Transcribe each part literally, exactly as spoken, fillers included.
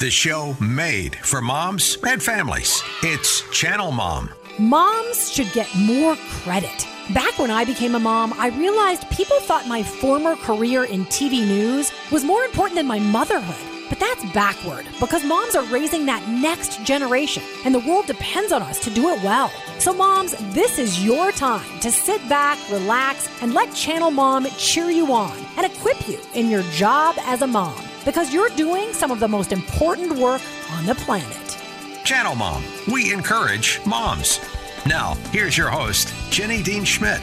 The show made for moms and families. It's Channel Mom. Moms should get more credit. Back when I became a mom, I realized people thought my former career in T V news was more important than my motherhood. But that's backward, because moms are raising that next generation, and the world depends on us to do it well. So moms, this is your time to sit back, relax, and let Channel Mom cheer you on and equip you in your job as a mom, because you're doing some of the most important work on the planet. Channel Mom, we encourage moms. Now, here's your host, Jenny Dean Schmidt.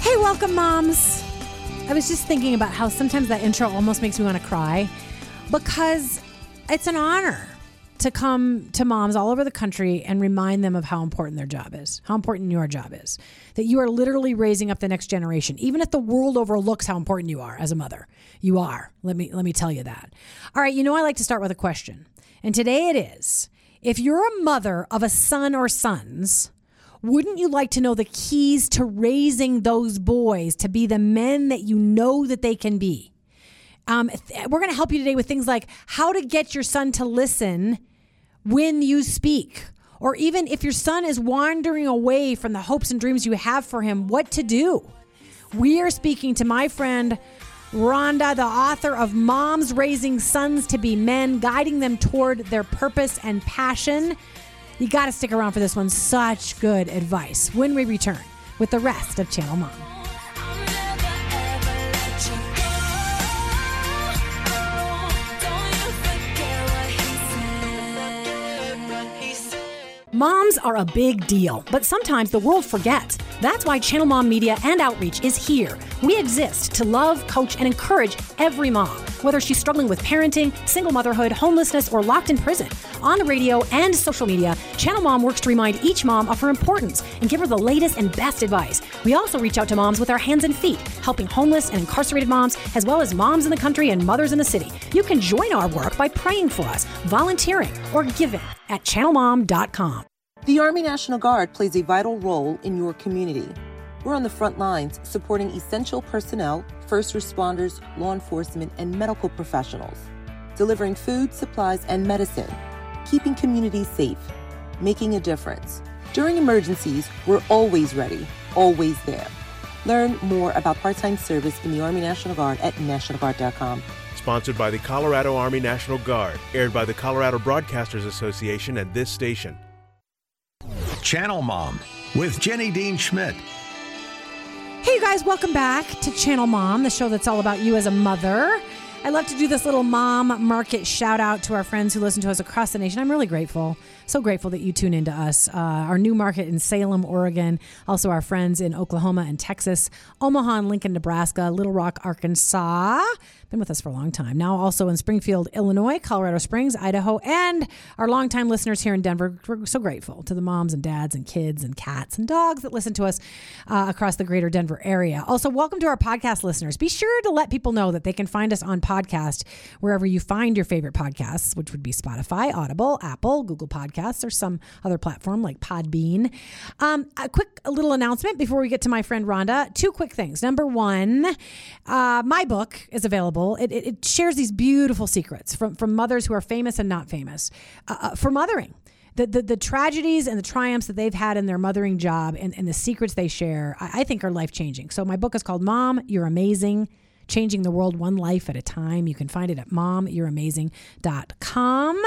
Hey, welcome, moms. I was just thinking about how sometimes that intro almost makes me want to cry, because it's an honor to come to moms all over the country and remind them of how important their job is, how important your job is, that you are literally raising up the next generation. Even if the world overlooks how important you are as a mother, you are. Let me, let me tell you that. All right. You know, I like to start with a question, and today it is, if you're a mother of a son or sons, wouldn't you like to know the keys to raising those boys to be the men that you know that they can be? Um, th- we're going to help you today with things like how to get your son to listen when you speak, or even if your son is wandering away from the hopes and dreams you have for him, what to do. We are speaking to my friend, Rhonda, the author of Moms Raising Sons to Be Men, Guiding Them Toward Their Purpose and Passion. You got to stick around for this one. Such good advice when we return with the rest of Channel Mom. Moms are a big deal, but sometimes the world forgets. That's why Channel Mom Media and Outreach is here. We exist to love, coach, and encourage every mom, whether she's struggling with parenting, single motherhood, homelessness, or locked in prison. On the radio and social media, Channel Mom works to remind each mom of her importance and give her the latest and best advice. We also reach out to moms with our hands and feet, helping homeless and incarcerated moms, as well as moms in the country and mothers in the city. You can join our work by praying for us, volunteering, or giving at channel mom dot com. The Army National Guard plays a vital role in your community. We're on the front lines supporting essential personnel, first responders, law enforcement, and medical professionals, delivering food, supplies, and medicine, keeping communities safe, making a difference. During emergencies, we're always ready, always there. Learn more about part-time service in the Army National Guard at national guard dot com. Sponsored by the Colorado Army National Guard, aired by the Colorado Broadcasters Association at this station. Channel Mom with Jenny Dean Schmidt. Hey, you guys, welcome back to Channel Mom, the show that's all about you as a mother. I love to do this little mom market shout out to our friends who listen to us across the nation. I'm really grateful. So grateful that you tune into us. Uh, our new market in Salem, Oregon. Also our friends in Oklahoma and Texas, Omaha and Lincoln, Nebraska, Little Rock, Arkansas. Been with us for a long time. Now also in Springfield, Illinois, Colorado Springs, Idaho, and our longtime listeners here in Denver. We're so grateful to the moms and dads and kids and cats and dogs that listen to us uh, across the greater Denver area. Also, welcome to our podcast listeners. Be sure to let people know that they can find us on podcast wherever you find your favorite podcasts, which would be Spotify, Audible, Apple, Google Podcasts, or some other platform like Podbean. Um, a quick a little announcement before we get to my friend Rhonda. Two quick things. Number one, uh, my book is available. It, it, it shares these beautiful secrets from, from mothers who are famous and not famous uh, for mothering. The, the the tragedies and the triumphs that they've had in their mothering job and, and the secrets they share, I, I think are life-changing. So my book is called Mom, You're Amazing, Changing the World One Life at a Time. You can find it at mom you're amazing dot com.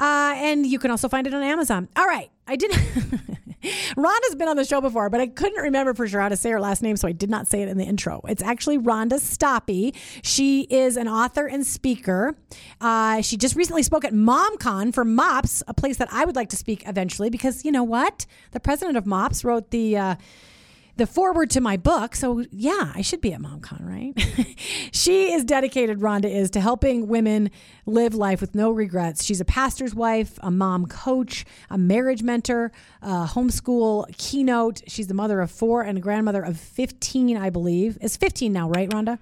Uh, and you can also find it on Amazon. All right. I didn't. Rhonda's been on the show before, but I couldn't remember for sure how to say her last name, so I did not say it in the intro. It's actually Rhonda Stoppe. She is an author and speaker. Uh, she just recently spoke at MomCon for MOPS, a place that I would like to speak eventually, because you know what? The president of MOPS wrote the... Uh, The foreword to my book, so yeah, I should be at MomCon, right? She is dedicated, Rhonda is, to helping women live life with no regrets. She's a pastor's wife, a mom coach, a marriage mentor, a homeschool keynote. She's the mother of four and grandmother of fifteen, I believe. It's fifteen now, right, Rhonda?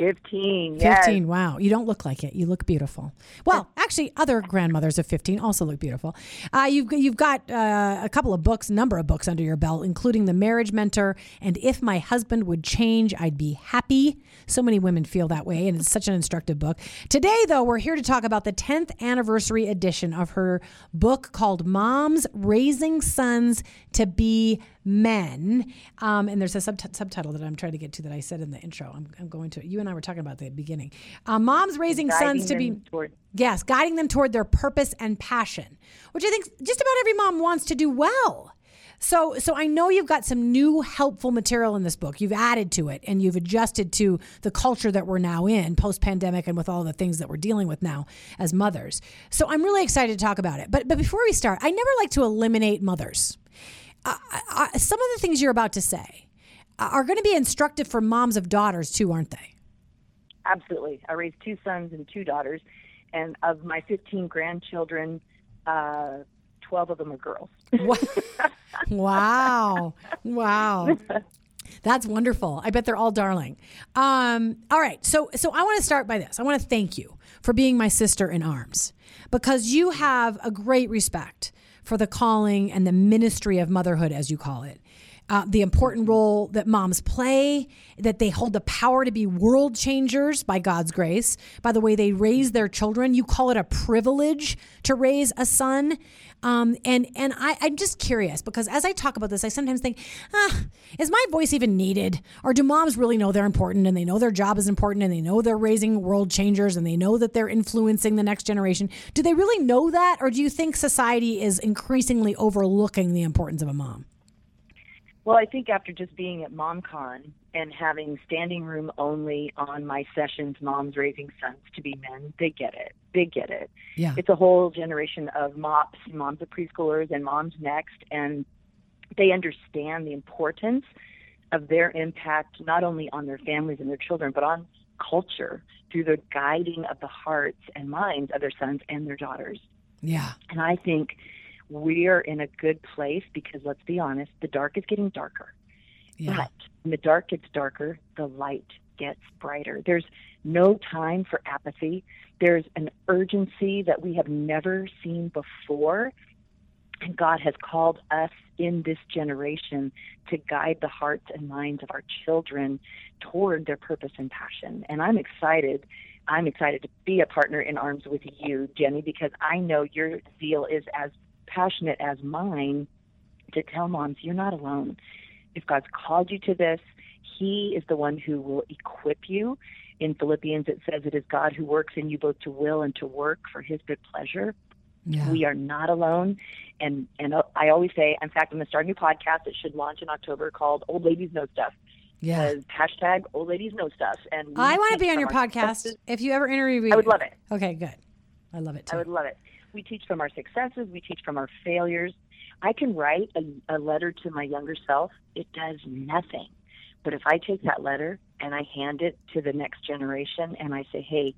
fifteen, yes. fifteen, wow. You don't look like it. You look beautiful. Well, actually, other grandmothers of fifteen also look beautiful. Uh, you've, you've got uh, a couple of books, number of books under your belt, including The Marriage Mentor and If My Husband Would Change, I'd Be Happy. So many women feel that way, and it's such an instructive book. Today, though, we're here to talk about the tenth anniversary edition of her book called Moms Raising Sons to Be Men. Um, and there's a sub- subtitle that I'm trying to get to that I said in the intro. I'm, I'm going to, you and I were talking about the beginning. Uh, Moms Raising guiding Sons to Be, toward- yes, guiding them toward their purpose and passion, which I think just about every mom wants to do well. So, so I know you've got some new helpful material in this book. You've added to it and you've adjusted to the culture that we're now in post-pandemic and with all the things that we're dealing with now as mothers. So I'm really excited to talk about it. But, but before we start, I never like to eliminate mothers. Uh, I, I, some of the things you're about to say are going to be instructive for moms of daughters too, aren't they? Absolutely. I raised two sons and two daughters, and of my fifteen grandchildren, uh, twelve of them are girls. Wow. Wow. That's wonderful. I bet they're all darling. Um, all right. So, so I want to start by this. I want to thank you for being my sister in arms, because you have a great respect for the calling and the ministry of motherhood, as you call it. Uh, the important role that moms play, that they hold the power to be world changers by God's grace, by the way they raise their children. You call it a privilege to raise a son. Um, and and I, I'm just curious, because as I talk about this, I sometimes think, ah, is my voice even needed? Or do moms really know they're important, and they know their job is important, and they know they're raising world changers, and they know that they're influencing the next generation? Do they really know that? Or do you think society is increasingly overlooking the importance of a mom? Well, I think after just being at MomCon and having standing room only on my sessions, Moms Raising Sons to Be Men, they get it. They get it. Yeah. It's a whole generation of MOPS, moms of preschoolers, and moms next, and they understand the importance of their impact not only on their families and their children, but on culture through the guiding of the hearts and minds of their sons and their daughters. Yeah. And I think we are in a good place because, let's be honest, the dark is getting darker. Yeah. But when the dark gets darker, the light gets brighter. There's no time for apathy. There's an urgency that we have never seen before. And God has called us in this generation to guide the hearts and minds of our children toward their purpose and passion. And I'm excited. I'm excited to be a partner in arms with you, Jenny, because I know your zeal is as passionate as mine to tell moms you're not alone. If God's called you to this, He is the one who will equip you. In Philippians, it says it is God who works in you both to will and to work for His good pleasure. Yeah. We are not alone. And and I always say, in fact, I'm going to start a new podcast that should launch in October called Old Ladies Know Stuff. Yeah. Hashtag Old Ladies Know Stuff. And I want to be on your podcast. Successes. If you ever interview, I would love it. Okay, good. I love it too. I would love it. We teach from our successes. We teach from our failures. I can write a, a letter to my younger self. It does nothing. But if I take that letter and I hand it to the next generation and I say, hey,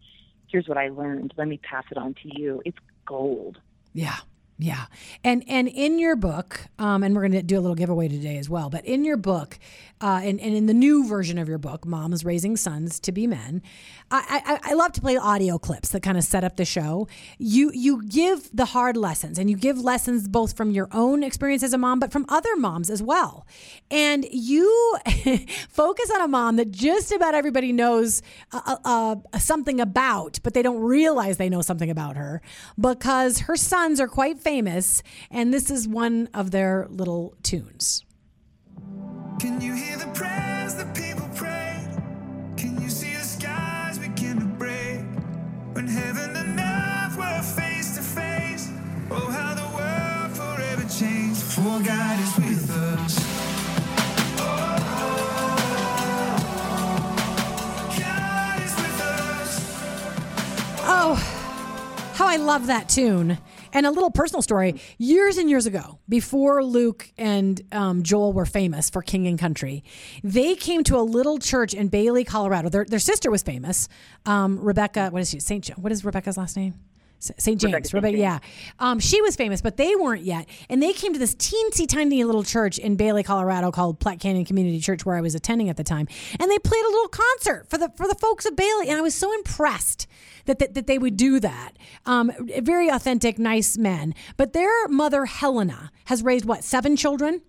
here's what I learned. Let me pass it on to you. It's gold. Yeah. Yeah. And and in your book, um, and we're going to do a little giveaway today as well, but in your book, uh, and, and in the new version of your book, Moms Raising Sons to Be Men, I, I, I love to play audio clips that kind of set up the show. You, you give the hard lessons, and you give lessons both from your own experience as a mom, but from other moms as well. And you focus on a mom that just about everybody knows uh, uh, something about, but they don't realize they know something about her, because her sons are quite famous. Famous, and this is one of their little tunes. Can you hear the prayers that people pray? Can you see the skies begin to break? When heaven and earth were face to face, oh, how the world forever changed. For God is with us. Oh, God is with us. Oh, how I love that tune. And a little personal story, years and years ago, before Luke and um, Joel were famous for King and Country, they came to a little church in Bailey, Colorado. Their, their sister was famous. Um, Rebecca, what is she? Saint James. What is Rebecca's last name? Saint James, Rebecca, Rebecca James. yeah. Um, she was famous, but they weren't yet. And they came to this teensy tiny little church in Bailey, Colorado called Platte Canyon Community Church, where I was attending at the time. And they played a little concert for the for the folks of Bailey. And I was so impressed that that, that they would do that. Um, very authentic, nice men. But their mother, Helena, has raised, what, seven children?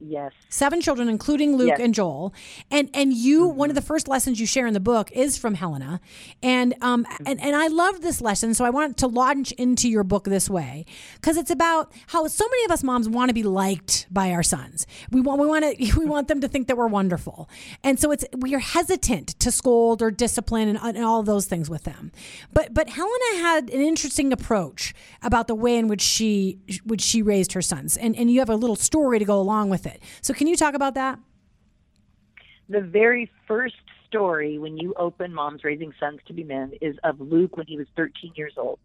Yes. Seven children, including Luke yes. and Joel. And and you, mm-hmm. one of the first lessons you share in the book is from Helena. And, um, mm-hmm. and, and I love this lesson, so I want to launch into your book this way, because it's about how so many of us moms want to be liked by our sons. We want we want to we want them to think that we're wonderful. And so it's we are hesitant to scold or discipline and, and all of those things with them. But but Helena had an interesting approach about the way in which she, which she raised her sons. And, and you have a little story to go along with it. It. So can you talk about that? The very first story when you open Moms Raising Sons to Be Men is of Luke when he was thirteen years old.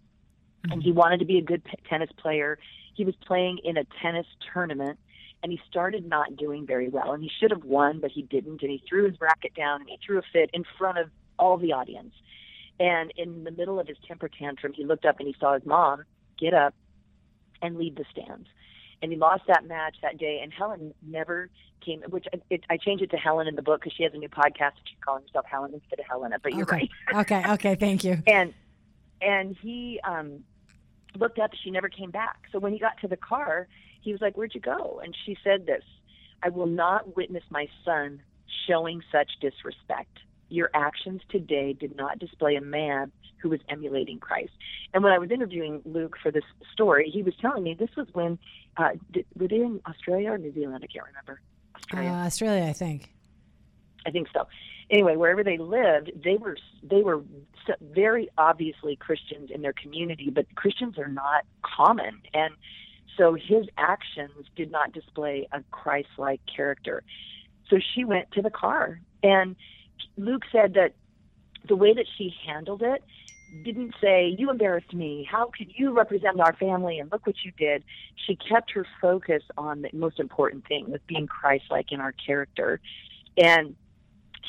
Mm-hmm. And he wanted to be a good p- tennis player. He was playing in a tennis tournament, and he started not doing very well. And he should have won, but he didn't. And he threw his racket down, and he threw a fit in front of all the audience. And in the middle of his temper tantrum, he looked up and he saw his mom get up and leave the stands. And he lost that match that day, and Helen never came, which it, it, I changed it to Helen in the book because she has a new podcast and she's calling herself Helen instead of Helena, but you're okay. right. okay, okay, thank you. And and he um, looked up, she never came back. So when he got to the car, he was like, "Where'd you go?" And she said this, "I will not witness my son showing such disrespect. Your actions today did not display a man who was emulating Christ." And when I was interviewing Luke for this story, he was telling me this was when, uh, did, were they in Australia or New Zealand? I can't remember. Australia, uh, Australia, I think. I think so. Anyway, wherever they lived, they were they were very obviously Christians in their community, but Christians are not common. And so his actions did not display a Christ-like character. So she went to the car, and Luke said that the way that she handled it didn't say, "You embarrassed me. How could you represent our family? And look what you did." She kept her focus on the most important thing, with being Christ-like in our character. And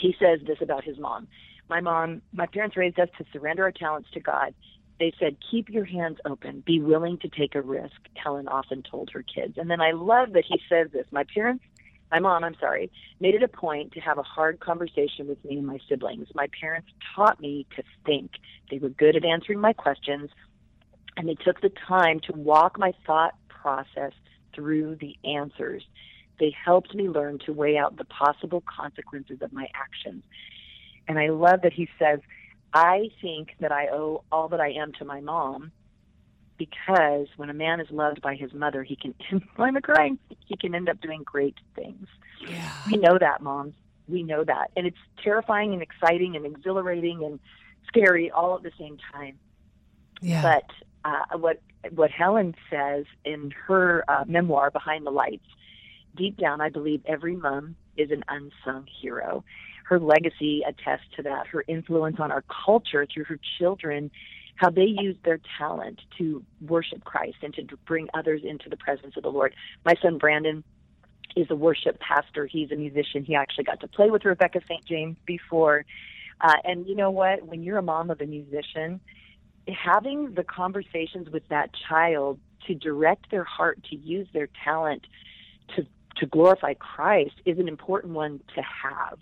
he says this about his mom. My mom, my parents raised us to surrender our talents to God. They said, "Keep your hands open. Be willing to take a risk," Helen often told her kids. And then I love that he says this. My parents My mom, I'm sorry, made it a point to have a hard conversation with me and my siblings. My parents taught me to think. They were good at answering my questions, and they took the time to walk my thought process through the answers. They helped me learn to weigh out the possible consequences of my actions. And I love that he says, "I think that I owe all that I am to my mom, because when a man is loved by his mother, he can I'm crying. He can end up doing great things." Yeah. We know that, moms. We know that. And it's terrifying and exciting and exhilarating and scary all at the same time. Yeah. But uh, what what Helen says in her uh, memoir, Behind the Lights, deep down, I believe every mom is an unsung hero. Her legacy attests to that. Her influence on our culture through her children, how they use their talent to worship Christ and to bring others into the presence of the Lord. My son Brandon is a worship pastor. He's a musician. He actually got to play with Rebecca Saint James before. Uh, and you know what? When you're a mom of a musician, having the conversations with that child to direct their heart to use their talent to, to glorify Christ is an important one to have.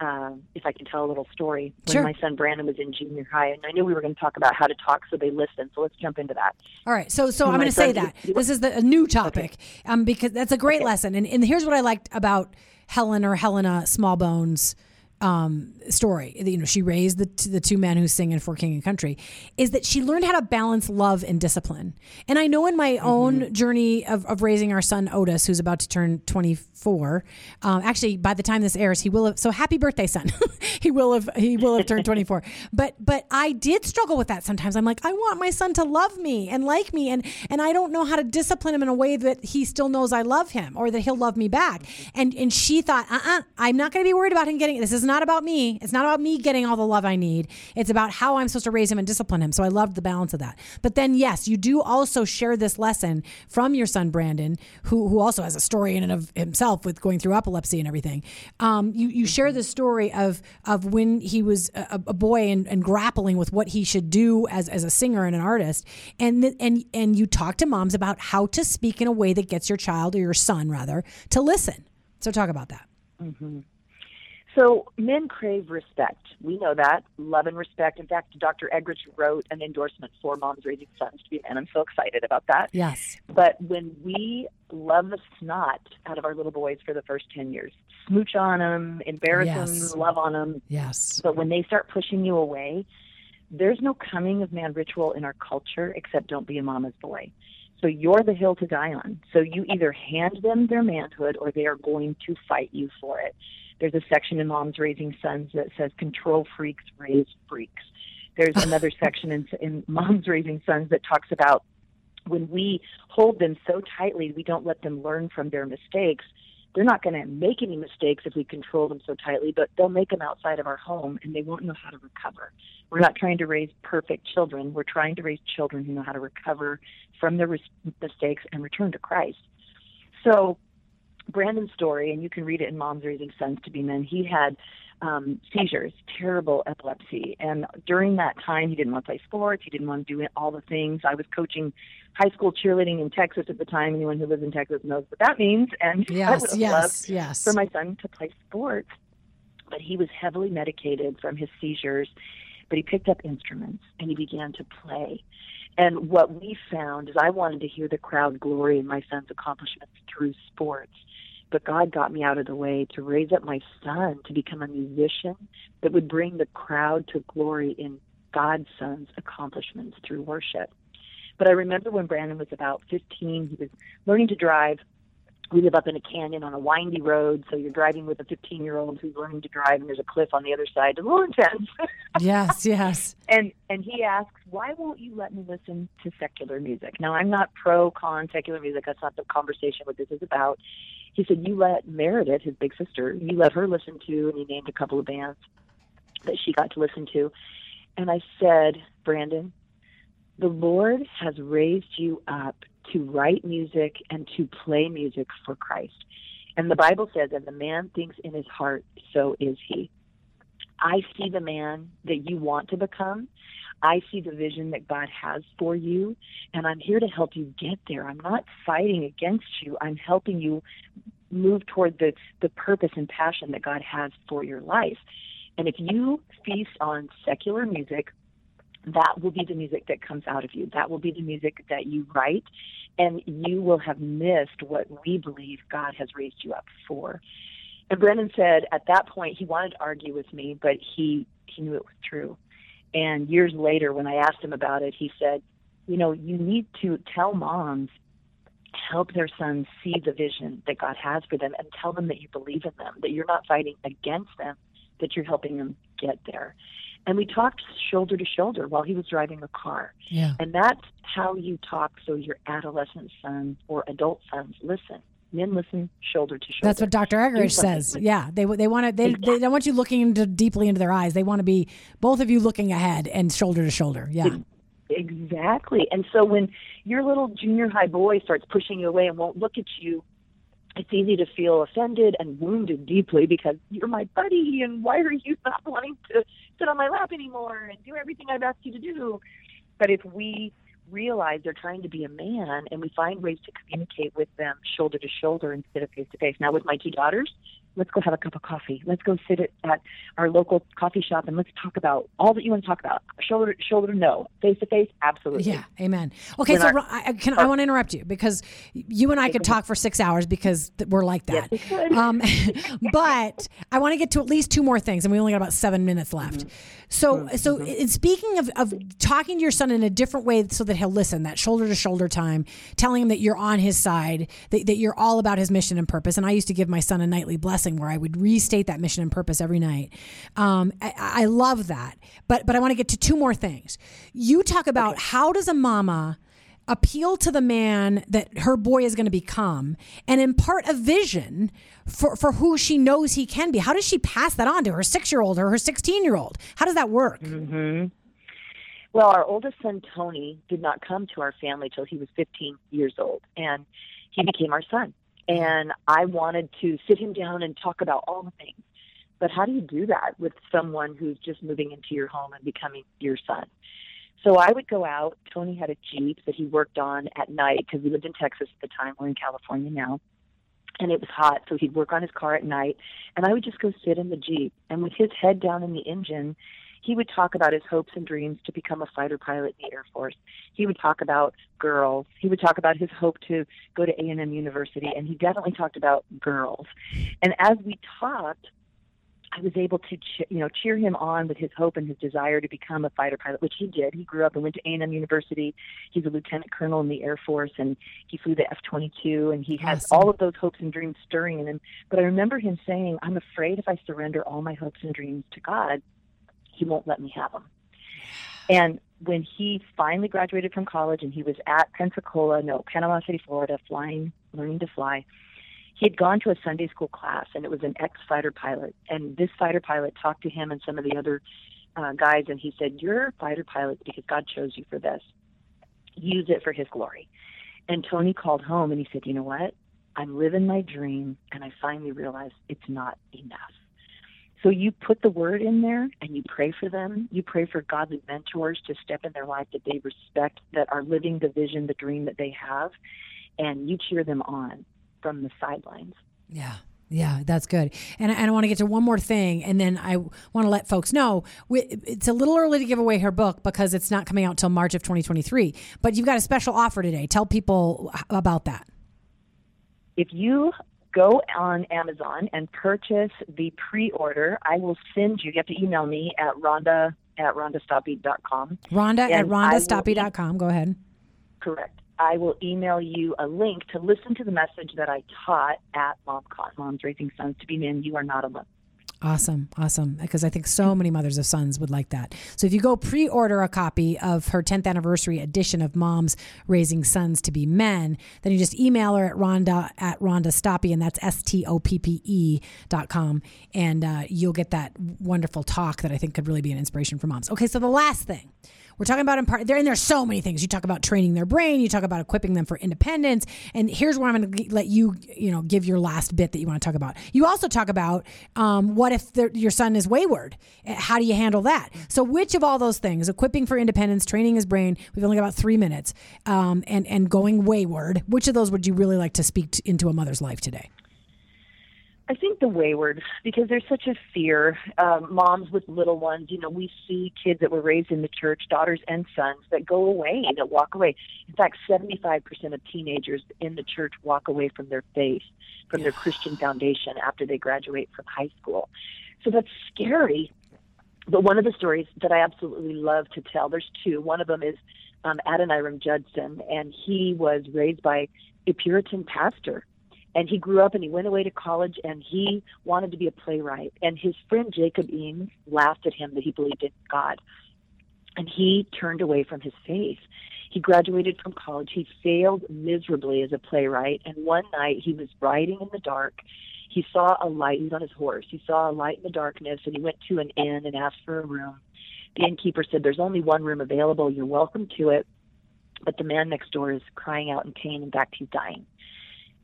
Uh, if I can tell a little story, when sure. my son Brandon was in junior high, and I knew we were going to talk about how to talk, so they listened. So let's jump into that. All right. So, so and I'm going to say that was, this is the, a new topic, okay. um, because that's a great okay. lesson. And, and here's what I liked about Helen or Helena Smallbones' um, story. You know, she raised the the two men who sing in For King and Country, is that she learned how to balance love and discipline. And I know in my mm-hmm. own journey of, of raising our son Otis, who's about to turn twenty-four, um, actually by the time this airs, he will have, so happy birthday, son. he will have, he will have turned twenty-four, but, but I did struggle with that sometimes. I'm like, I want my son to love me and like me. And, and I don't know how to discipline him in a way that he still knows I love him or that he'll love me back. And, and she thought, uh-uh, I'm not going to be worried about him getting, this is not not about me. It's not about me getting all the love I need. It's about how I'm supposed to raise him and discipline him. So I loved the balance of that. But then, yes, you do also share this lesson from your son, Brandon, who who also has a story in and of himself with going through epilepsy and everything. Um, you, you share this story of of when he was a, a boy and, and grappling with what he should do as, as a singer and an artist. And, th- and, and you talk to moms about how to speak in a way that gets your child or your son, rather, to listen. So talk about that. Mm-hmm. So men crave respect. We know that. Love and respect. In fact, Doctor Eggerichs wrote an endorsement for moms raising sons to be men. I'm so excited about that. Yes. But when we love the snot out of our little boys for the first ten years, smooch on them, embarrass yes. them, love on them. Yes. But when they start pushing you away, there's no coming of man ritual in our culture except don't be a mama's boy. So you're the hill to die on. So you either hand them their manhood or they are going to fight you for it. There's a section in Moms Raising Sons that says control freaks raise freaks. There's another section in, in Moms Raising Sons that talks about when we hold them so tightly, we don't let them learn from their mistakes. They're not going to make any mistakes if we control them so tightly, but they'll make them outside of our home, and they won't know how to recover. We're not trying to raise perfect children. We're trying to raise children who know how to recover from their res- mistakes and return to Christ. So Brandon's story, and you can read it in Moms Raising Sons to Be Men, he had um, seizures, terrible epilepsy. And during that time, he didn't want to play sports. He didn't want to do all the things. I was coaching high school cheerleading in Texas at the time. Anyone who lives in Texas knows what that means. And yes, I would have yes, loved yes. for my son to play sports. But he was heavily medicated from his seizures. But he picked up instruments, and he began to play. And what we found is I wanted to hear the crowd glory in my son's accomplishments through sports. But God got me out of the way to raise up my son to become a musician that would bring the crowd to glory in God's son's accomplishments through worship. But I remember when Brandon was about fifteen, he was learning to drive. We live up in a canyon on a windy road, so you're driving with a fifteen-year-old who's learning to drive, and there's a cliff on the other side. It's a little intense. Yes, yes. And and he asks, why won't you let me listen to secular music? Now, I'm not pro-con secular music. That's not the conversation what this is about. He said, you let Meredith, his big sister, you let her listen to, and he named a couple of bands that she got to listen to. And I said, Brandon, the Lord has raised you up to write music and to play music for Christ. And the Bible says, as a man thinks in his heart, so is he. I see the man that you want to become. I see the vision that God has for you, and I'm here to help you get there. I'm not fighting against you. I'm helping you move toward the, the purpose and passion that God has for your life. And if you feast on secular music, that will be the music that comes out of you. That will be the music that you write, and you will have missed what we believe God has raised you up for. And Brennan said at that point he wanted to argue with me, but he, he knew it was true. And years later when I asked him about it, he said, you know, you need to tell moms, help their sons see the vision that God has for them and tell them that you believe in them, that you're not fighting against them, that you're helping them get there. And we talked shoulder to shoulder while he was driving a car. Yeah. And that's how you talk so your adolescent sons or adult sons listen. Men listen shoulder to shoulder. That's what Doctor Eggerichs says. Yeah, they they want to. They, exactly. they don't want you looking into, deeply into their eyes. They want to be both of you looking ahead and shoulder to shoulder. Yeah. Exactly. And so when your little junior high boy starts pushing you away and won't look at you, it's easy to feel offended and wounded deeply because you're my buddy and why are you not wanting to sit on my lap anymore and do everything I've asked you to do? But if we realize they're trying to be a man and we find ways to communicate with them shoulder to shoulder instead of face to face. Now with my two daughters, let's go have a cup of coffee. Let's go sit at, at our local coffee shop and let's talk about all that you want to talk about. Shoulder to shoulder, no. Face to face, absolutely. Yeah, amen. Okay, when so our, I, can, our, I want to interrupt you because you and I could talk for six hours because we're like that. Yes, we could. Um, but I want to get to at least two more things, and we only got about seven minutes left. Mm-hmm. So mm-hmm. so in speaking of, of talking to your son in a different way so that he'll listen, that shoulder to shoulder time, telling him that you're on his side, that, that you're all about his mission and purpose. And I used to give my son a nightly blessing where I would restate that mission and purpose every night. Um, I, I love that. But but I want to get to two more things. You talk about okay. How does a mama appeal to the man that her boy is going to become and impart a vision for, for who she knows he can be? How does she pass that on to her six-year-old or her sixteen-year-old? How does that work? Mm-hmm. Well, our oldest son, Tony, did not come to our family till he was fifteen years old, and he became our son. And I wanted to sit him down and talk about all the things. But how do you do that with someone who's just moving into your home and becoming your son? So I would go out. Tony had a Jeep that he worked on at night because we lived in Texas at the time. We're in California now. And it was hot, so he'd work on his car at night. And I would just go sit in the Jeep. And with his head down in the engine, he would talk about his hopes and dreams to become a fighter pilot in the Air Force. He would talk about girls. He would talk about his hope to go to A and M University, and he definitely talked about girls. And as we talked, I was able to che- you know, cheer him on with his hope and his desire to become a fighter pilot, which he did. He grew up and went to A and M University. He's a lieutenant colonel in the Air Force, and he flew the F twenty-two, and he awesome. Has all of those hopes and dreams stirring in him. But I remember him saying, I'm afraid if I surrender all my hopes and dreams to God, he won't let me have them. And when he finally graduated from college and he was at Pensacola, no, Panama City, Florida, flying, learning to fly, he had gone to a Sunday school class, and it was an ex-fighter pilot. And this fighter pilot talked to him and some of the other uh, guys, and he said, you're a fighter pilot because God chose you for this. Use it for his glory. And Tony called home, and he said, you know what? I'm living my dream, and I finally realized it's not enough. So you put the word in there and you pray for them. You pray for godly mentors to step in their life that they respect, that are living the vision, the dream that they have, and you cheer them on from the sidelines. Yeah. Yeah, that's good. And I, and I want to get to one more thing, and then I want to let folks know, we, it's a little early to give away her book because it's not coming out until March of twenty twenty-three, but you've got a special offer today. Tell people about that. If you go on Amazon and purchase the pre-order, I will send you, you have to email me at Rhonda at Rhonda Stoppe dot com. Rhonda at Rhonda Stoppe dot com. Go ahead. Correct. I will email you a link to listen to the message that I taught at MomCon, Moms Raising Sons to Be Men. You are not alone. Awesome. Awesome. Because I think so many mothers of sons would like that. So if you go pre-order a copy of her tenth anniversary edition of Moms Raising Sons to Be Men, then you just email her at Rhonda at Rhonda Stoppe, and that's S T O P P E dot com. And uh, you'll get that wonderful talk that I think could really be an inspiration for moms. Okay. So the last thing we're talking about, in part, there, and there's so many things. You talk about training their brain. You talk about equipping them for independence. And here's where I'm going to let you, you know, give your last bit that you want to talk about. You also talk about um, what if the, your son is wayward? How do you handle that? So which of all those things, equipping for independence, training his brain, we've only got about three minutes, um, and, and going wayward, which of those would you really like to speak to, into a mother's life today? I think the wayward, because there's such a fear. Um, moms with little ones, you know, we see kids that were raised in the church, daughters and sons, that go away, that walk away. In fact, seventy-five percent of teenagers in the church walk away from their faith, from their Christian foundation after they graduate from high school. So that's scary. But one of the stories that I absolutely love to tell, there's two. One of them is um, Adoniram Judson, and he was raised by a Puritan pastor. And he grew up and he went away to college and he wanted to be a playwright. And his friend Jacob Eames laughed at him that he believed in God. And he turned away from his faith. He graduated from college. He failed miserably as a playwright. And one night he was riding in the dark. He saw a light. He was on his horse. He saw a light in the darkness, and he went to an inn and asked for a room. The innkeeper said, there's only one room available. You're welcome to it. But the man next door is crying out in pain. In fact, he's dying.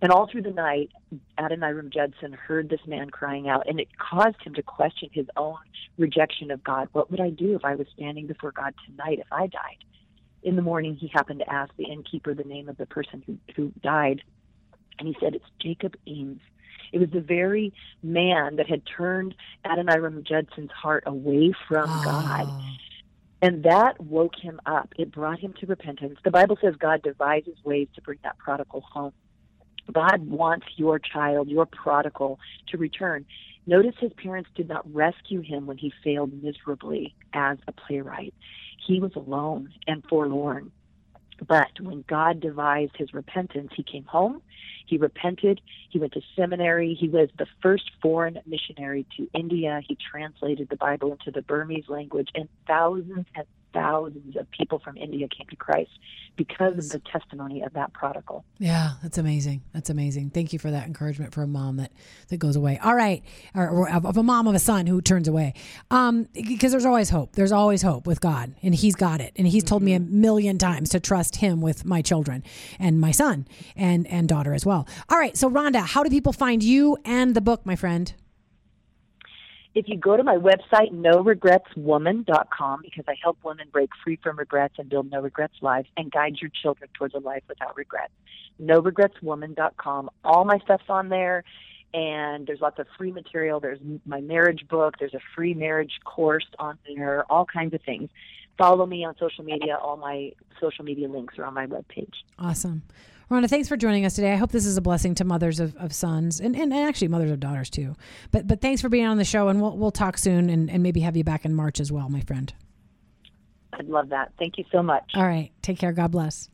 And all through the night, Adoniram Judson heard this man crying out, and it caused him to question his own rejection of God. What would I do if I was standing before God tonight if I died? In the morning, he happened to ask the innkeeper the name of the person who, who died, and he said, it's Jacob Eames. It was the very man that had turned Adoniram Judson's heart away from oh. God. And that woke him up. It brought him to repentance. The Bible says God devises ways to bring that prodigal home. God wants your child, your prodigal, to return. Notice his parents did not rescue him when he failed miserably as a playwright. He was alone and forlorn. But when God devised his repentance, he came home, he repented, he went to seminary, he was the first foreign missionary to India, he translated the Bible into the Burmese language, and thousands and thousands of people from India came to Christ because of the testimony of that prodigal. Yeah, that's amazing. That's amazing. Thank you for that encouragement for a mom that, that goes away. All right. Or, or of a mom of a son who turns away. Um, because there's always hope. There's always hope with God, and he's got it. And he's told me a million times to trust him with my children and my son and, and daughter as well. All right. So Rhonda, how do people find you and the book, my friend? If you go to my website, no regrets woman dot com, because I help women break free from regrets and build no regrets lives and guide your children towards a life without regrets. no regrets woman dot com. All my stuff's on there, and there's lots of free material. There's my marriage book. There's a free marriage course on there, all kinds of things. Follow me on social media. All my social media links are on my webpage. Awesome. Rhonda, thanks for joining us today. I hope this is a blessing to mothers of, of sons and, and, and actually mothers of daughters too. But but thanks for being on the show, and we'll we'll talk soon and, and maybe have you back in March as well, my friend. I'd love that. Thank you so much. All right. Take care. God bless.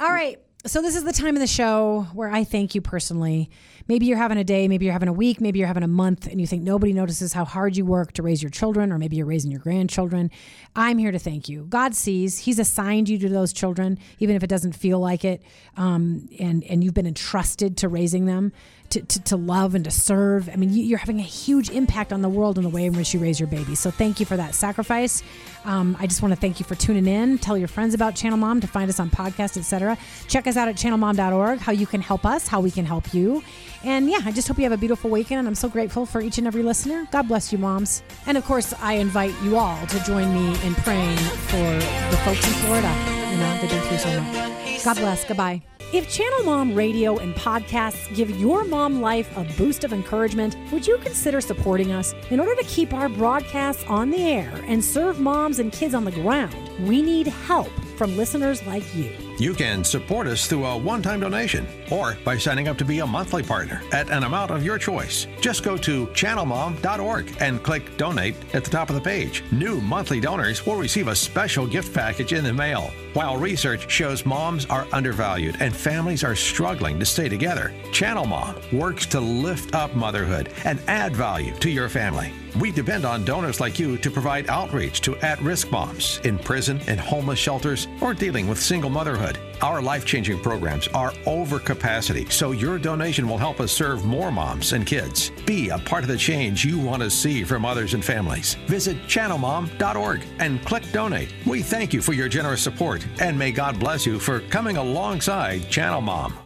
All right. So this is the time of the show where I thank you personally. Maybe you're having a day, maybe you're having a week, maybe you're having a month, and you think nobody notices how hard you work to raise your children, or maybe you're raising your grandchildren. I'm here to thank you. God sees. He's assigned you to those children, even if it doesn't feel like it, um, and, and you've been entrusted to raising them, to, to, to love and to serve. I mean, you're having a huge impact on the world in the way in which you raise your baby. So thank you for that sacrifice. Um, I just want to thank you for tuning in. Tell your friends about Channel Mom, to find us on podcasts, et cetera. Check us out at channel mom dot org, how you can help us, how we can help you. And yeah, I just hope you have a beautiful weekend. I'm so grateful for each and every listener. God bless you, moms. And of course, I invite you all to join me in praying for the folks in Florida. You know, they've been through so much. God bless. Goodbye. If Channel Mom Radio and podcasts give your mom life a boost of encouragement, would you consider supporting us? In order to keep our broadcasts on the air and serve moms and kids on the ground, we need help from listeners like you. You can support us through a one-time donation or by signing up to be a monthly partner at an amount of your choice. Just go to channel mom dot org and click Donate at the top of the page. New monthly donors will receive a special gift package in the mail. While research shows moms are undervalued and families are struggling to stay together, Channel Mom works to lift up motherhood and add value to your family. We depend on donors like you to provide outreach to at-risk moms in prison and homeless shelters or dealing with single motherhood. Our life-changing programs are over capacity, so your donation will help us serve more moms and kids. Be a part of the change you want to see from others and families. Visit channel mom dot org and click Donate. We thank you for your generous support, and may God bless you for coming alongside Channel Mom.